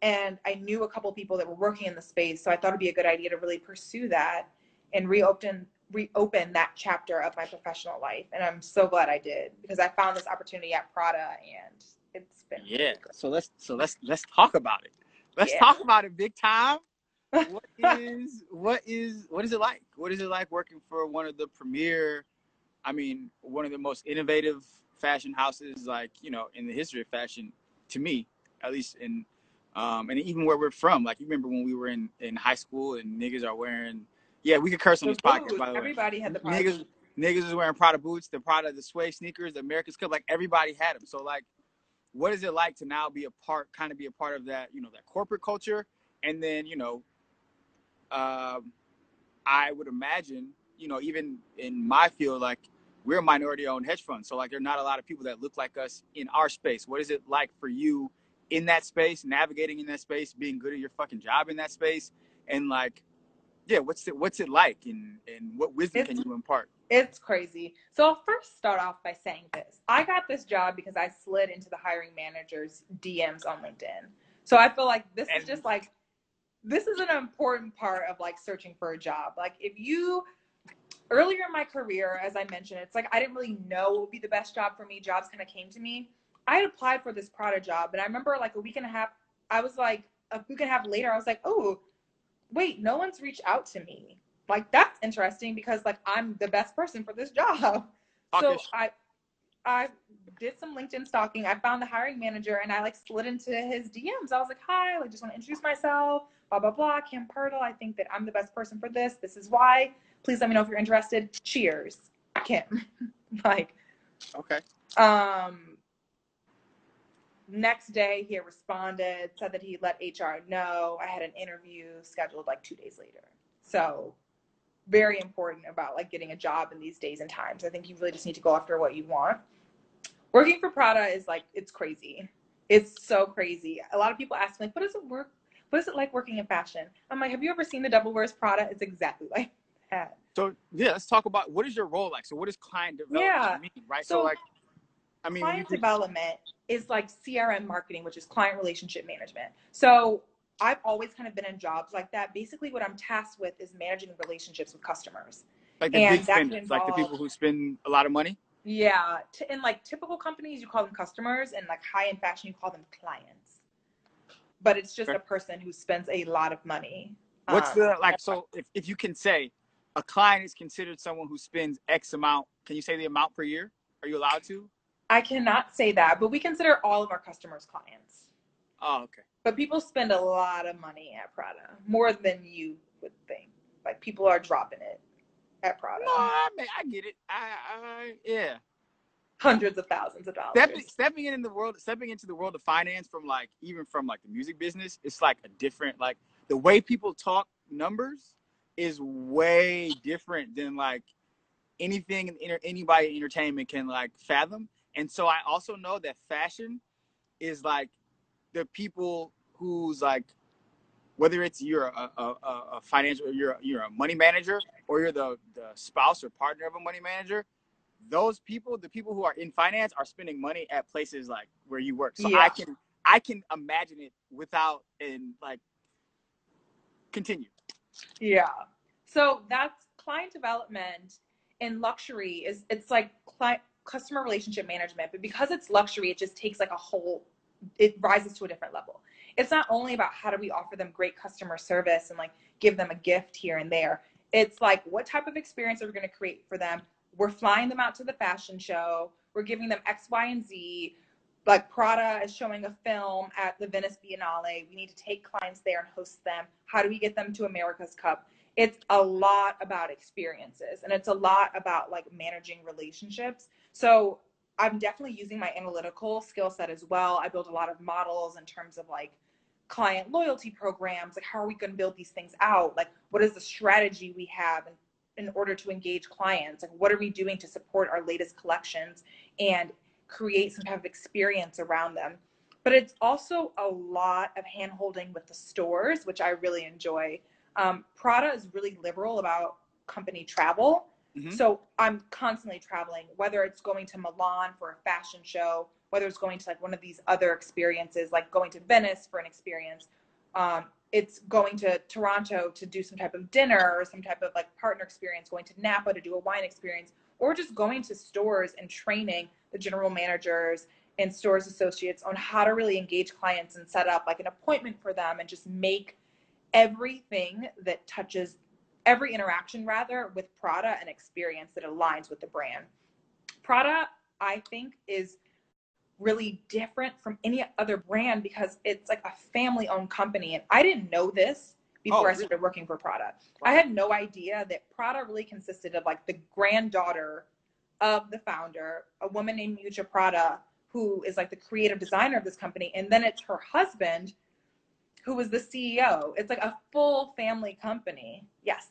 and I knew a couple people that were working in the space. So I thought it'd be a good idea to really pursue that and reopen, reopen that chapter of my professional life. And I'm so glad I did, because I found this opportunity at Prada, and it's been, yeah. Really, so let's, so let's, let's talk about it. Let's yeah. talk about it big time. What is, what is, what is it like? What is it like working for one of the premier, I mean, one of the most innovative fashion houses, like, you know, in the history of fashion, to me, at least in, um, and even where we're from, like, you remember when we were in, in high school and niggas are wearing, yeah, we could curse on the this podcast, by the way. Everybody had the Prada. Niggas, niggas is wearing Prada boots, the Prada, the suede sneakers, the America's Cup. Like, everybody had them. So, like, what is it like to now be a part, kind of be a part of that, you know, that corporate culture? And then, you know, um, I would imagine, you know, even in my field, like, we're a minority-owned hedge fund. So, like, there are not a lot of people that look like us in our space. What is it like for you in that space, navigating in that space, being good at your fucking job in that space? And, like, yeah, what's it, what's it like, and, and what wisdom it's, can you impart? It's crazy. So I'll first start off by saying this. I got this job because I slid into the hiring manager's D Ms on LinkedIn. So I feel like this and, is just like, this is an important part of like searching for a job. Like if you, earlier in my career, as I mentioned, it's like, I didn't really know what would be the best job for me. Jobs kind of came to me. I had applied for this Prada job, and I remember like a week and a half, I was like, a week and a half later, I was like, oh, wait, no one's reached out to me. Like, that's interesting, because like I'm the best person for this job. Obvious. So I I did some LinkedIn stalking. I found the hiring manager, and I like slid into his D Ms. I was like, hi, like just want to introduce myself, blah, blah, blah. Kim Pirtle, I think that I'm the best person for this. This is why. Please let me know if you're interested. Cheers, Kim. Like, okay. Um, next day he responded, said that he let H R know. I had an interview scheduled like two days later. So very important about like getting a job in these days and times. I think you really just need to go after what you want. Working for Prada is like, it's crazy. It's so crazy. A lot of people ask me, like, what does it work? What is it like working in fashion? I'm like, have you ever seen The Devil Wears Prada? It's exactly like that. So yeah, let's talk about, what is your role like? So what does client development yeah. mean, right? So, so like, I mean, client development is like C R M marketing, which is client relationship management. So I've always kind of been in jobs like that. Basically what I'm tasked with is managing relationships with customers. Like the and big spenders, involve, like the people who spend a lot of money? Yeah. T- in like typical companies, you call them customers, and like high-end fashion, you call them clients. But it's just okay. a person who spends a lot of money. What's um, the, like, so if, if you can say a client is considered someone who spends X amount, can you say the amount per year? Are you allowed to? I cannot say that, but we consider all of our customers clients. Oh, okay. But people spend a lot of money at Prada, more than you would think. Like, people are dropping it at Prada. No, I mean, I get it. I, I yeah. Hundreds of thousands of dollars. Stepping, stepping in the world, stepping into the world of finance from like, even from like the music business, it's like a different, like the way people talk numbers is way different than like anything in anybody in entertainment can like fathom. And so I also know that fashion is like the people who's like whether it's you're a, a, a financial, you're you're a money manager, or you're the, the spouse or partner of a money manager, those people, the people who are in finance, are spending money at places like where you work. So yeah. I can I can imagine it without and like continue. Yeah. So that's client development in luxury is it's like client customer relationship management, but because it's luxury, it just takes like a whole, it rises to a different level. It's not only about how do we offer them great customer service and like give them a gift here and there. It's like, what type of experience are we going to create for them? We're flying them out to the fashion show. We're giving them X, Y, and Z. Like Prada is showing a film at the Venice Biennale. We need to take clients there and host them. How do we get them to America's Cup? It's a lot about experiences, and it's a lot about like managing relationships. So I'm definitely using my analytical skill set as well. I build a lot of models in terms of like client loyalty programs. Like, how are we going to build these things out? Like, what is the strategy we have in, in order to engage clients? Like, what are we doing to support our latest collections and create some kind of experience around them? But it's also a lot of hand holding with the stores, which I really enjoy. Um, Prada is really liberal about company travel. Mm-hmm. So I'm constantly traveling, whether it's going to Milan for a fashion show, whether it's going to like one of these other experiences, like going to Venice for an experience. Um, it's going to Toronto to do some type of dinner or some type of like partner experience, going to Napa to do a wine experience, or just going to stores and training the general managers and stores associates on how to really engage clients and set up like an appointment for them and just make everything that touches every interaction rather with Prada an experience that aligns with the brand. Prada, I think, is really different from any other brand because it's like a family owned company. And I didn't know this before oh, really? I started working for Prada. Wow. I had no idea that Prada really consisted of like the granddaughter of the founder, a woman named Miuccia Prada, who is like the creative designer of this company. And then it's her husband who was the C E O. It's like a full family company. Yes.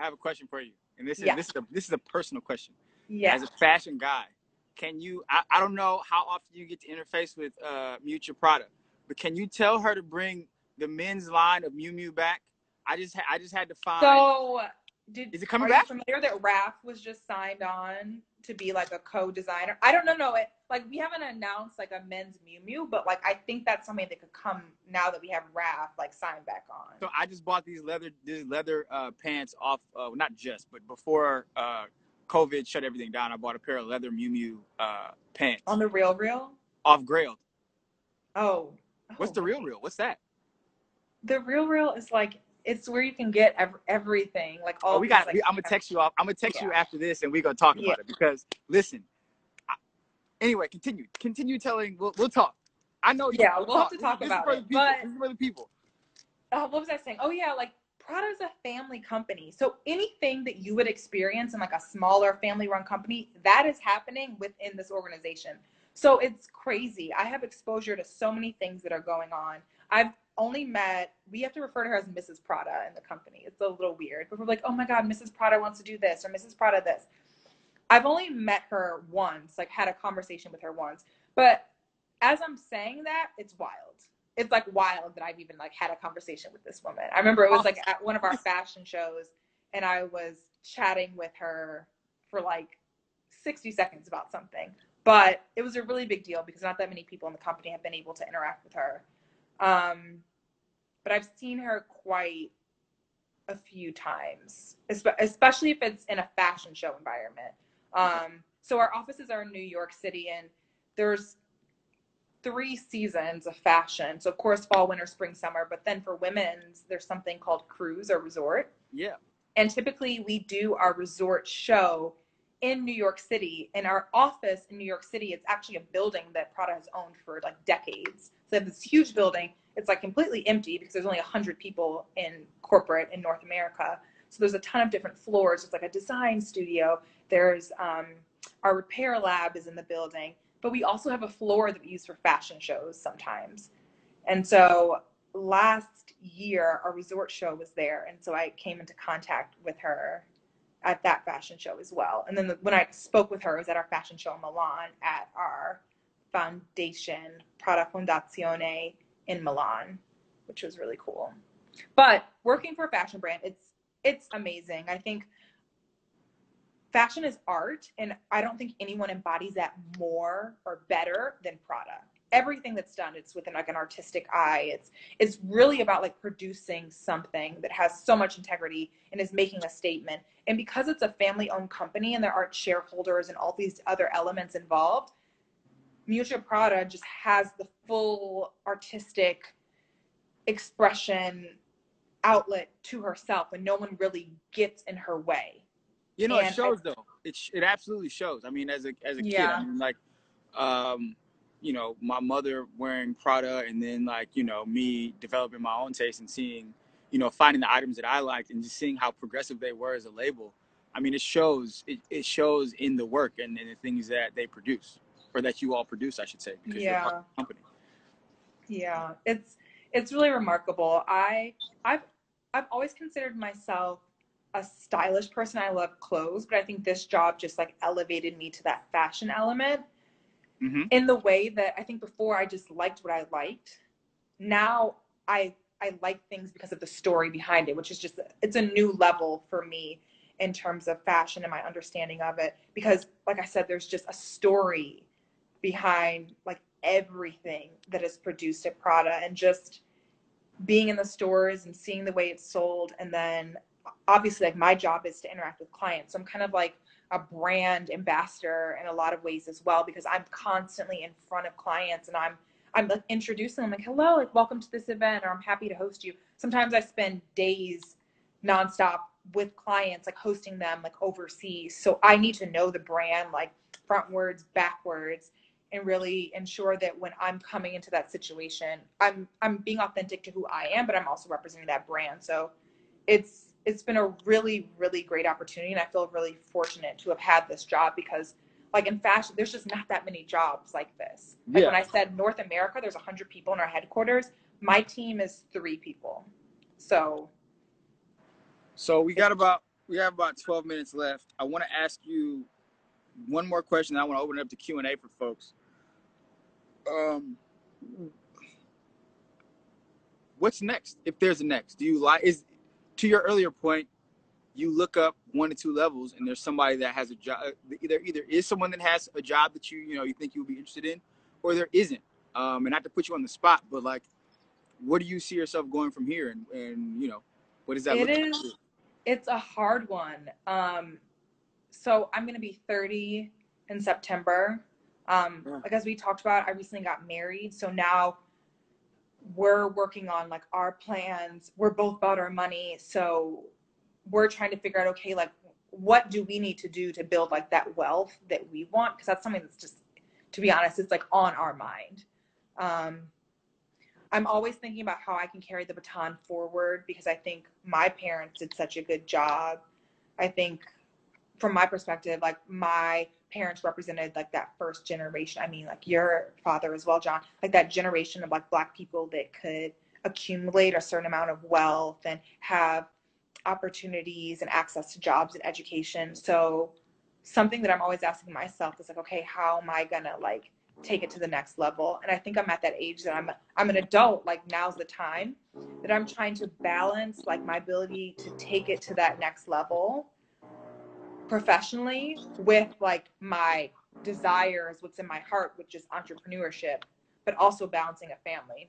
I have a question for you. And this is yeah. this is a this is a personal question. Yeah. As a fashion guy, can you I, I don't know how often you get to interface with uh Miuccia Prada, but can you tell her to bring the men's line of Miu Miu back? I just ha- I just had to find So did is it coming are back? You familiar that Raph was just signed on to be like a co-designer? I don't know no it like we haven't announced like a men's Miu Miu, but like I think that's something that could come now that we have Raph like signed back on. So I just bought these leather these leather uh, pants off uh, not just but before uh, COVID shut everything down. I bought a pair of leather Miu Miu uh, pants on the real real off Grailed. Oh. oh, what's the real real? What's that? The real real is like it's where you can get ev- everything like all. Oh, we got. Like, I'm gonna text you off. I'm gonna text yeah. you after this, and we're gonna talk about yeah. it because listen. Anyway, continue. Continue telling. We'll, we'll talk. I know. Yeah, we'll talk. have to talk this, about this it. People, but this is for the people. Uh, what was I saying? Oh yeah, like Prada's a family company. So anything that you would experience in like a smaller family-run company, that is happening within this organization. So it's crazy. I have exposure to so many things that are going on. I've only met. We have to refer to her as Missus Prada in the company. It's a little weird, but we're like, oh my God, Missus Prada wants to do this or Missus Prada this. I've only met her once, like had a conversation with her once. But as I'm saying that, it's wild. It's like wild that I've even like had a conversation with this woman. I remember it was like at one of our fashion shows and I was chatting with her for like sixty seconds about something. But it was a really big deal because not that many people in the company have been able to interact with her. Um, but I've seen her quite a few times, especially if it's in a fashion show environment. Um, so our offices are in New York City and there's three seasons of fashion. So of course, fall, winter, spring, summer, but then for women's, there's something called cruise or resort. Yeah. And typically we do our resort show in New York City. In our office in New York City, it's actually a building that Prada has owned for like decades. So they have this huge building. It's like completely empty because there's only a hundred people in corporate in North America. So there's a ton of different floors. It's like a design studio. There's um, our repair lab is in the building, but we also have a floor that we use for fashion shows sometimes. And so last year, our resort show was there. And so I came into contact with her at that fashion show as well. And then the, when I spoke with her, it was at our fashion show in Milan at our foundation, Prada Fondazione in Milan, which was really cool. But working for a fashion brand, it's it's amazing. I think fashion is art, and I don't think anyone embodies that more or better than Prada. Everything that's done, it's with an, like an artistic eye. It's it's really about like producing something that has so much integrity and is making a statement. And because it's a family-owned company and there aren't shareholders and all these other elements involved, Miuccia Prada just has the full artistic expression outlet to herself, and no one really gets in her way. You know, and it shows I, though. It sh it absolutely shows. I mean, as a as a yeah. kid, I mean, like, um, you know, my mother wearing Prada, and then like, you know, me developing my own taste and seeing, you know, finding the items that I liked and just seeing how progressive they were as a label. I mean, it shows. It it shows in the work and in the things that they produce, or that you all produce, I should say, because yeah. you're part of the company. Yeah, it's. It's really remarkable. I, I've, I've always considered myself a stylish person. I love clothes, but I think this job just like elevated me to that fashion element mm-hmm. in the way that I think before I just liked what I liked. Now I, I like things because of the story behind it, which is just, it's a new level for me in terms of fashion and my understanding of it. Because like I said, there's just a story behind like everything that is produced at Prada, and just being in the stores and seeing the way it's sold. And then obviously like my job is to interact with clients. So I'm kind of like a brand ambassador in a lot of ways as well, because I'm constantly in front of clients and I'm, I'm like introducing them like, hello, like welcome to this event, or I'm happy to host you. Sometimes I spend days nonstop with clients, like hosting them like overseas. So I need to know the brand, like frontwards, backwards, and really ensure that when I'm coming into that situation, I'm I'm being authentic to who I am, but I'm also representing that brand. So it's it's been a really, really great opportunity. And I feel really fortunate to have had this job, because like in fashion, there's just not that many jobs like this. Like yeah. when I said North America, there's one hundred people in our headquarters. My team is three people. So. So we got about, we have about twelve minutes left. I want to ask you one more question. I want to open it up to Q and A for folks. Um, what's next? If there's a next, do you like, is to your earlier point, you look up one or two levels and there's somebody that has a job, there either is someone that has a job that you, you know, you think you'll be interested in, or there isn't. Um, and not to put you on the spot, but like, what do you see yourself going from here? And, and you know, what does that look like? It's a hard one. Um, so I'm going to be thirty in September. Um, yeah. Like as we talked about, I recently got married. So now we're working on like our plans. We're both about our money. So we're trying to figure out, okay, like what do we need to do to build like that wealth that we want? Cause that's something that's just, to be honest, it's like on our mind. Um, I'm always thinking about how I can carry the baton forward, because I think my parents did such a good job. I think from my perspective, like my parents represented like that first generation. I mean, like your father as well, John, like that generation of like Black people that could accumulate a certain amount of wealth and have opportunities and access to jobs and education. So something that I'm always asking myself is like, okay, how am I gonna like take it to the next level? And I think I'm at that age that I'm I'm an adult, like now's the time that I'm trying to balance like my ability to take it to that next level professionally with like my desires, what's in my heart, which is entrepreneurship, but also balancing a family.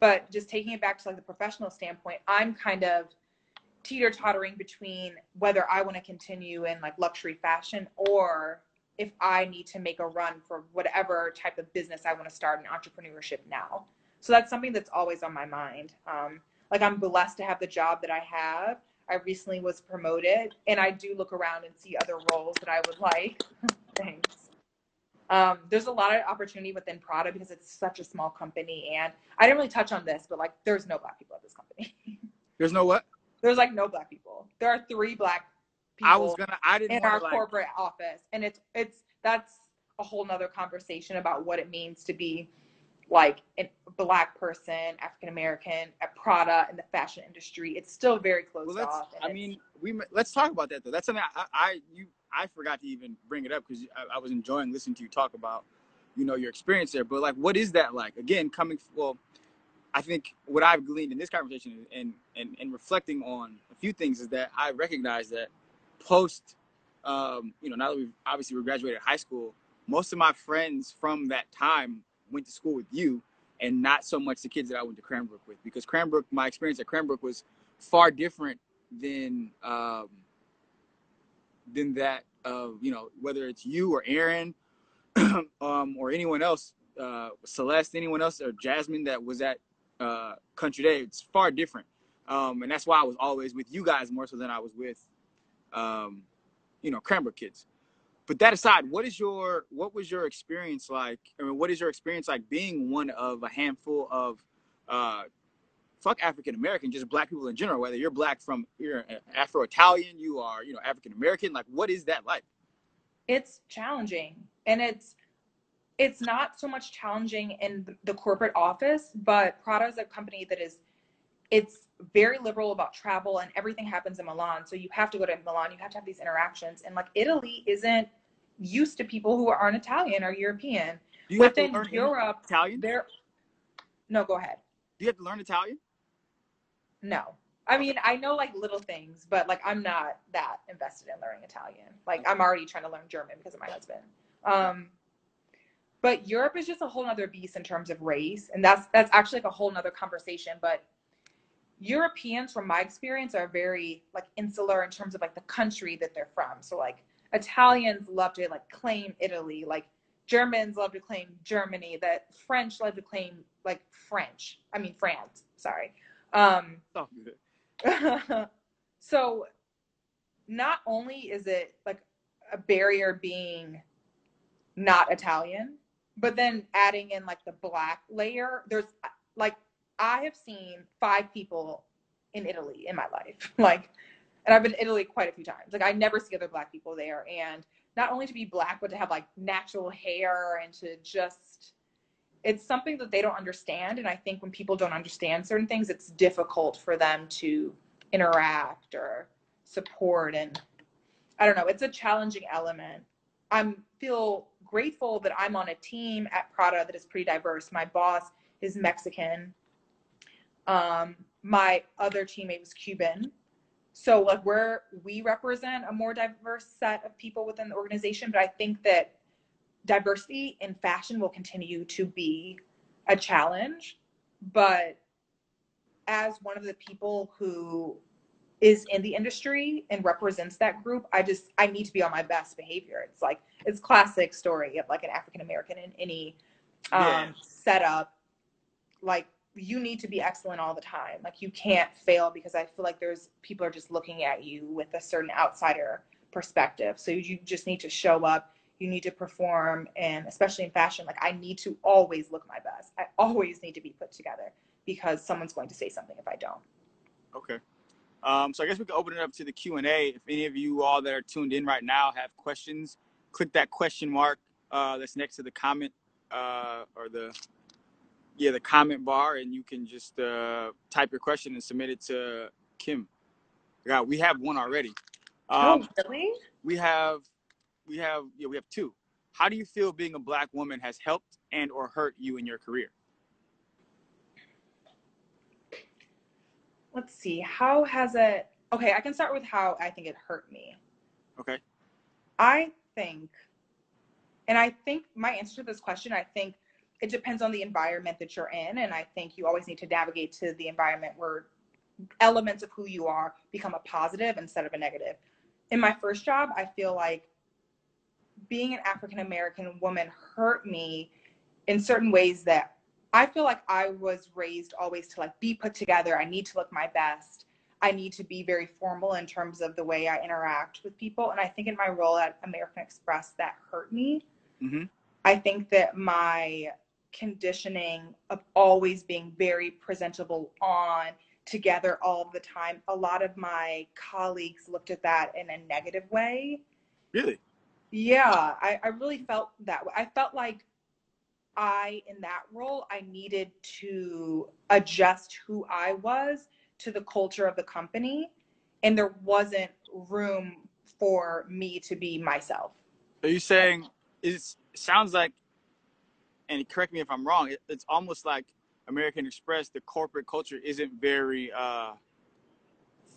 But just taking it back to like the professional standpoint, I'm kind of teeter-tottering between whether I want to continue in like luxury fashion, or if I need to make a run for whatever type of business I want to start in entrepreneurship now. So that's something that's always on my mind. Um, like I'm blessed to have the job that I have. I recently was promoted, and I do look around and see other roles that I would like. Thanks. Um, there's a lot of opportunity within Prada because it's such a small company, and I didn't really touch on this, but like there's no Black people at this company. There's no what? There's like no Black people. There are three Black people I was gonna, I didn't in our like... corporate office, and it's it's that's a whole nother conversation about what it means to be like a Black person, African-American at Prada in the fashion industry. It's still very closed well, that's, off. I mean, we let's talk about that though. That's something I, I, you, I forgot to even bring it up, because I, I was enjoying listening to you talk about, you know, your experience there. But like, what is that like? Again, coming, well, I think what I've gleaned in this conversation and, and, and reflecting on a few things is that I recognize that post, um, you know, now that we've obviously we graduated high school, most of my friends from that time went to school with you and not so much the kids that I went to Cranbrook with, because Cranbrook, my experience at Cranbrook was far different than, um, than that of, you know, whether it's you or Aaron um, or anyone else, uh, Celeste, anyone else or Jasmine that was at uh, Country Day. It's far different. Um, and that's why I was always with you guys more so than I was with, um, you know, Cranbrook kids. But that aside, what is your, what was your experience like? I mean, what is your experience like being one of a handful of, uh, fuck African-American, just black people in general, whether you're black from, you're Afro-Italian, you are, you know, African-American, like, what is that like? It's challenging. And it's, it's not so much challenging in the corporate office, but Prada is a company that is, it's very liberal about travel, and everything happens in Milan. So you have to go to Milan, you have to have these interactions. And like, Italy isn't used to people who aren't Italian or European. Do you Within have to learn Europe, Italian? They're... No, go ahead. Do you have to learn Italian? No. I mean, I know like little things, but like, I'm not that invested in learning Italian. Like, I'm already trying to learn German because of my husband. Um, but Europe is just a whole nother beast in terms of race. And that's, that's actually like a whole nother conversation. But Europeans, from my experience, are very like insular in terms of like the country that they're from. So like, Italians love to like claim Italy, like Germans love to claim Germany, that French love to claim like French, I mean France, sorry. Um, so not only is it like a barrier being not Italian, but then adding in like the black layer, there's like, I have seen five people in Italy in my life. Like, and I've been to Italy quite a few times. Like, I never see other black people there. And not only to be black, but to have like natural hair and to just, it's something that they don't understand. And I think when people don't understand certain things, it's difficult for them to interact or support. And I don't know, it's a challenging element. I feel grateful that I'm on a team at Prada that is pretty diverse. My boss is Mexican. Um, my other teammate was Cuban. So like, we're, we represent a more diverse set of people within the organization, but I think that diversity in fashion will continue to be a challenge. But as one of the people who is in the industry and represents that group, I just, I need to be on my best behavior. It's like, it's classic story of like an African-American in any um, yeah. setup. Like, you need to be excellent all the time. Like, you can't fail, because I feel like there's people are just looking at you with a certain outsider perspective. So you just need to show up, you need to perform. And especially in fashion, like, I need to always look my best. I always need to be put together, because someone's going to say something if I don't. Okay. Um, so I guess we can open it up to the Q and A. If any of you all that are tuned in right now have questions, click that question mark uh, that's next to the comment uh, or the, yeah, the comment bar, and you can just uh, type your question and submit it to Kim. God, we have one already. Um, oh, really? We have, we have, yeah, we have two. How do you feel being a black woman has helped and or hurt you in your career? Let's see. How has it? Okay, I can start with how I think it hurt me. Okay. I think, and I think my answer to this question, I think, it depends on the environment that you're in. And I think you always need to navigate to the environment where elements of who you are become a positive instead of a negative. In my first job, I feel like being an African-American woman hurt me in certain ways, that I feel like I was raised always to like be put together. I need to look my best. I need to be very formal in terms of the way I interact with people. And I think in my role at American Express, that hurt me. Mm-hmm. I think that my conditioning of always being very presentable, on together all the time, a lot of my colleagues looked at that in a negative way. Really? Yeah, I, I really felt that way. I felt like I, in that role, I needed to adjust who I was to the culture of the company, and there wasn't room for me to be myself. Are you saying, is, sounds like, and correct me if I'm wrong, it, it's almost like American Express, the corporate culture isn't very uh,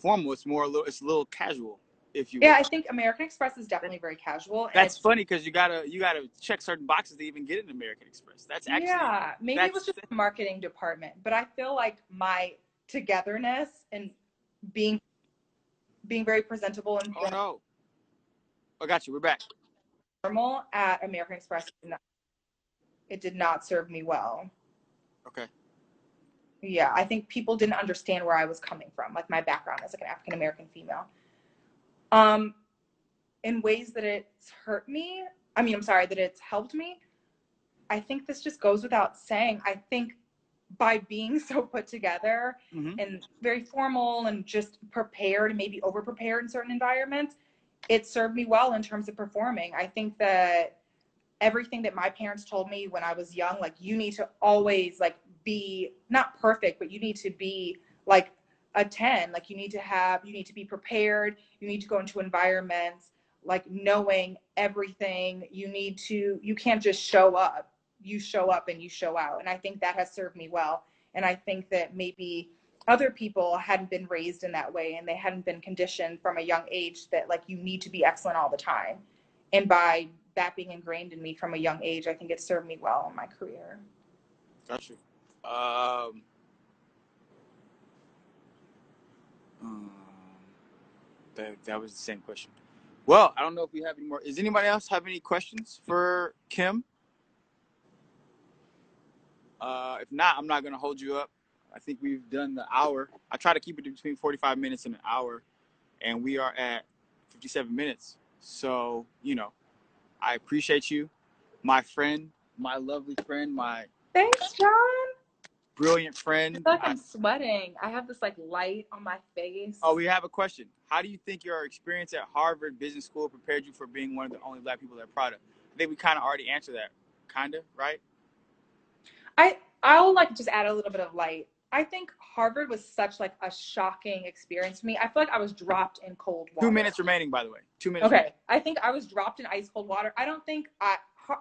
formal. It's more a little, it's a little casual, if you will. Yeah, I think American Express is definitely very casual. That's funny because you gotta you gotta check certain boxes to even get an American Express. That's actually yeah. Maybe it was just the marketing department, but I feel like my togetherness and being being very presentable and oh no, I got you. We're back. Normal at American Express, it did not serve me well. Okay. Yeah, I think people didn't understand where I was coming from, like my background as like an African American female. Um, in ways that it's hurt me, I mean, I'm sorry, that it's helped me. I think this just goes without saying. I think by being so put together mm-hmm. and very formal and just prepared and maybe over prepared in certain environments, it served me well in terms of performing. I think that everything that my parents told me when I was young, like you need to always like be not perfect, but you need to be like a ten, like you need to have, you need to be prepared. You need to go into environments, like knowing everything. You need to, you can't just show up, you show up and you show out. And I think that has served me well. And I think that maybe other people hadn't been raised in that way and they hadn't been conditioned from a young age that like, you need to be excellent all the time. And by that being ingrained in me from a young age, I think it served me well in my career. Gotcha. Um, um, that, that was the same question. Well, I don't know if we have any more. Does anybody else have any questions for Kim? Uh, if not, I'm not going to hold you up. I think we've done the hour. I try to keep it between forty-five minutes and an hour, and we are at fifty-seven minutes. So, you know, I appreciate you, my friend, my lovely friend, my thanks, John. Brilliant friend. I feel like I'm sweating. I have this like light on my face. Oh, we have a question. How do you think your experience at Harvard Business School prepared you for being one of the only Black people at Prada? I think we kind of already answered that, kind of, right? I I'll like just add a little bit of light. I think Harvard was such like a shocking experience for me. I feel like I was dropped in cold water. Two minutes remaining, by the way. Two minutes. Okay. Remaining. I think I was dropped in ice cold water. I don't think I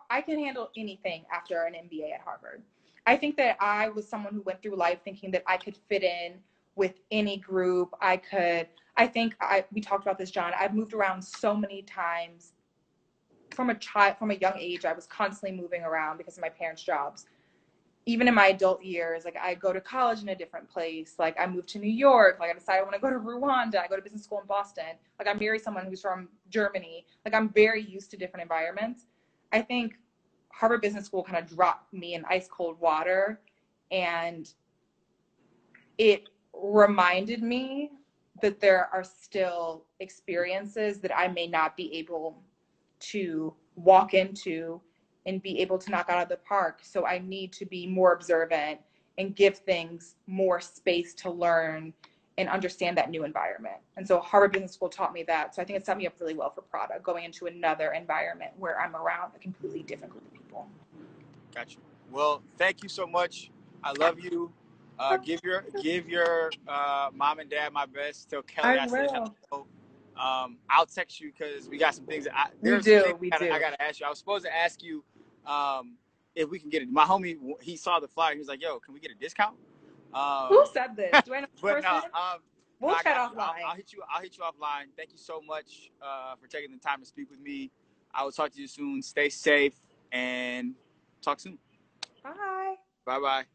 I can handle anything after an M B A at Harvard. I think that I was someone who went through life thinking that I could fit in with any group. I could. I think I we talked about this, John. I've moved around so many times. From a child, from a young age, I was constantly moving around because of my parents' jobs. Even in my adult years, like I go to college in a different place. Like I moved to New York. Like I decided I want to go to Rwanda. I go to business school in Boston. Like I marry someone who's from Germany. Like I'm very used to different environments. I think Harvard Business School kind of dropped me in ice cold water. And it reminded me that there are still experiences that I may not be able to walk into and be able to knock out of the park. So I need to be more observant and give things more space to learn and understand that new environment. And so Harvard Business School taught me that. So I think it set me up really well for Prada, going into another environment where I'm around a completely different group of people. Gotcha. Well, thank you so much. I love you. Uh, give your give your uh, mom and dad my best. Tell Kelly I, I said hello. Um, I'll text you because we got some things. That I, we do. Things we gotta, do. I got to ask you. I was supposed to ask you um if we can get it. My homie, he saw the flyer, he was like, yo, can we get a discount? Um, who said this? Do I know but no, um, we'll no, chat offline. I'll, I'll hit you I'll hit you offline. Thank you so much uh for taking the time to speak with me. I will talk to you soon. Stay safe and talk soon. Bye. Bye bye.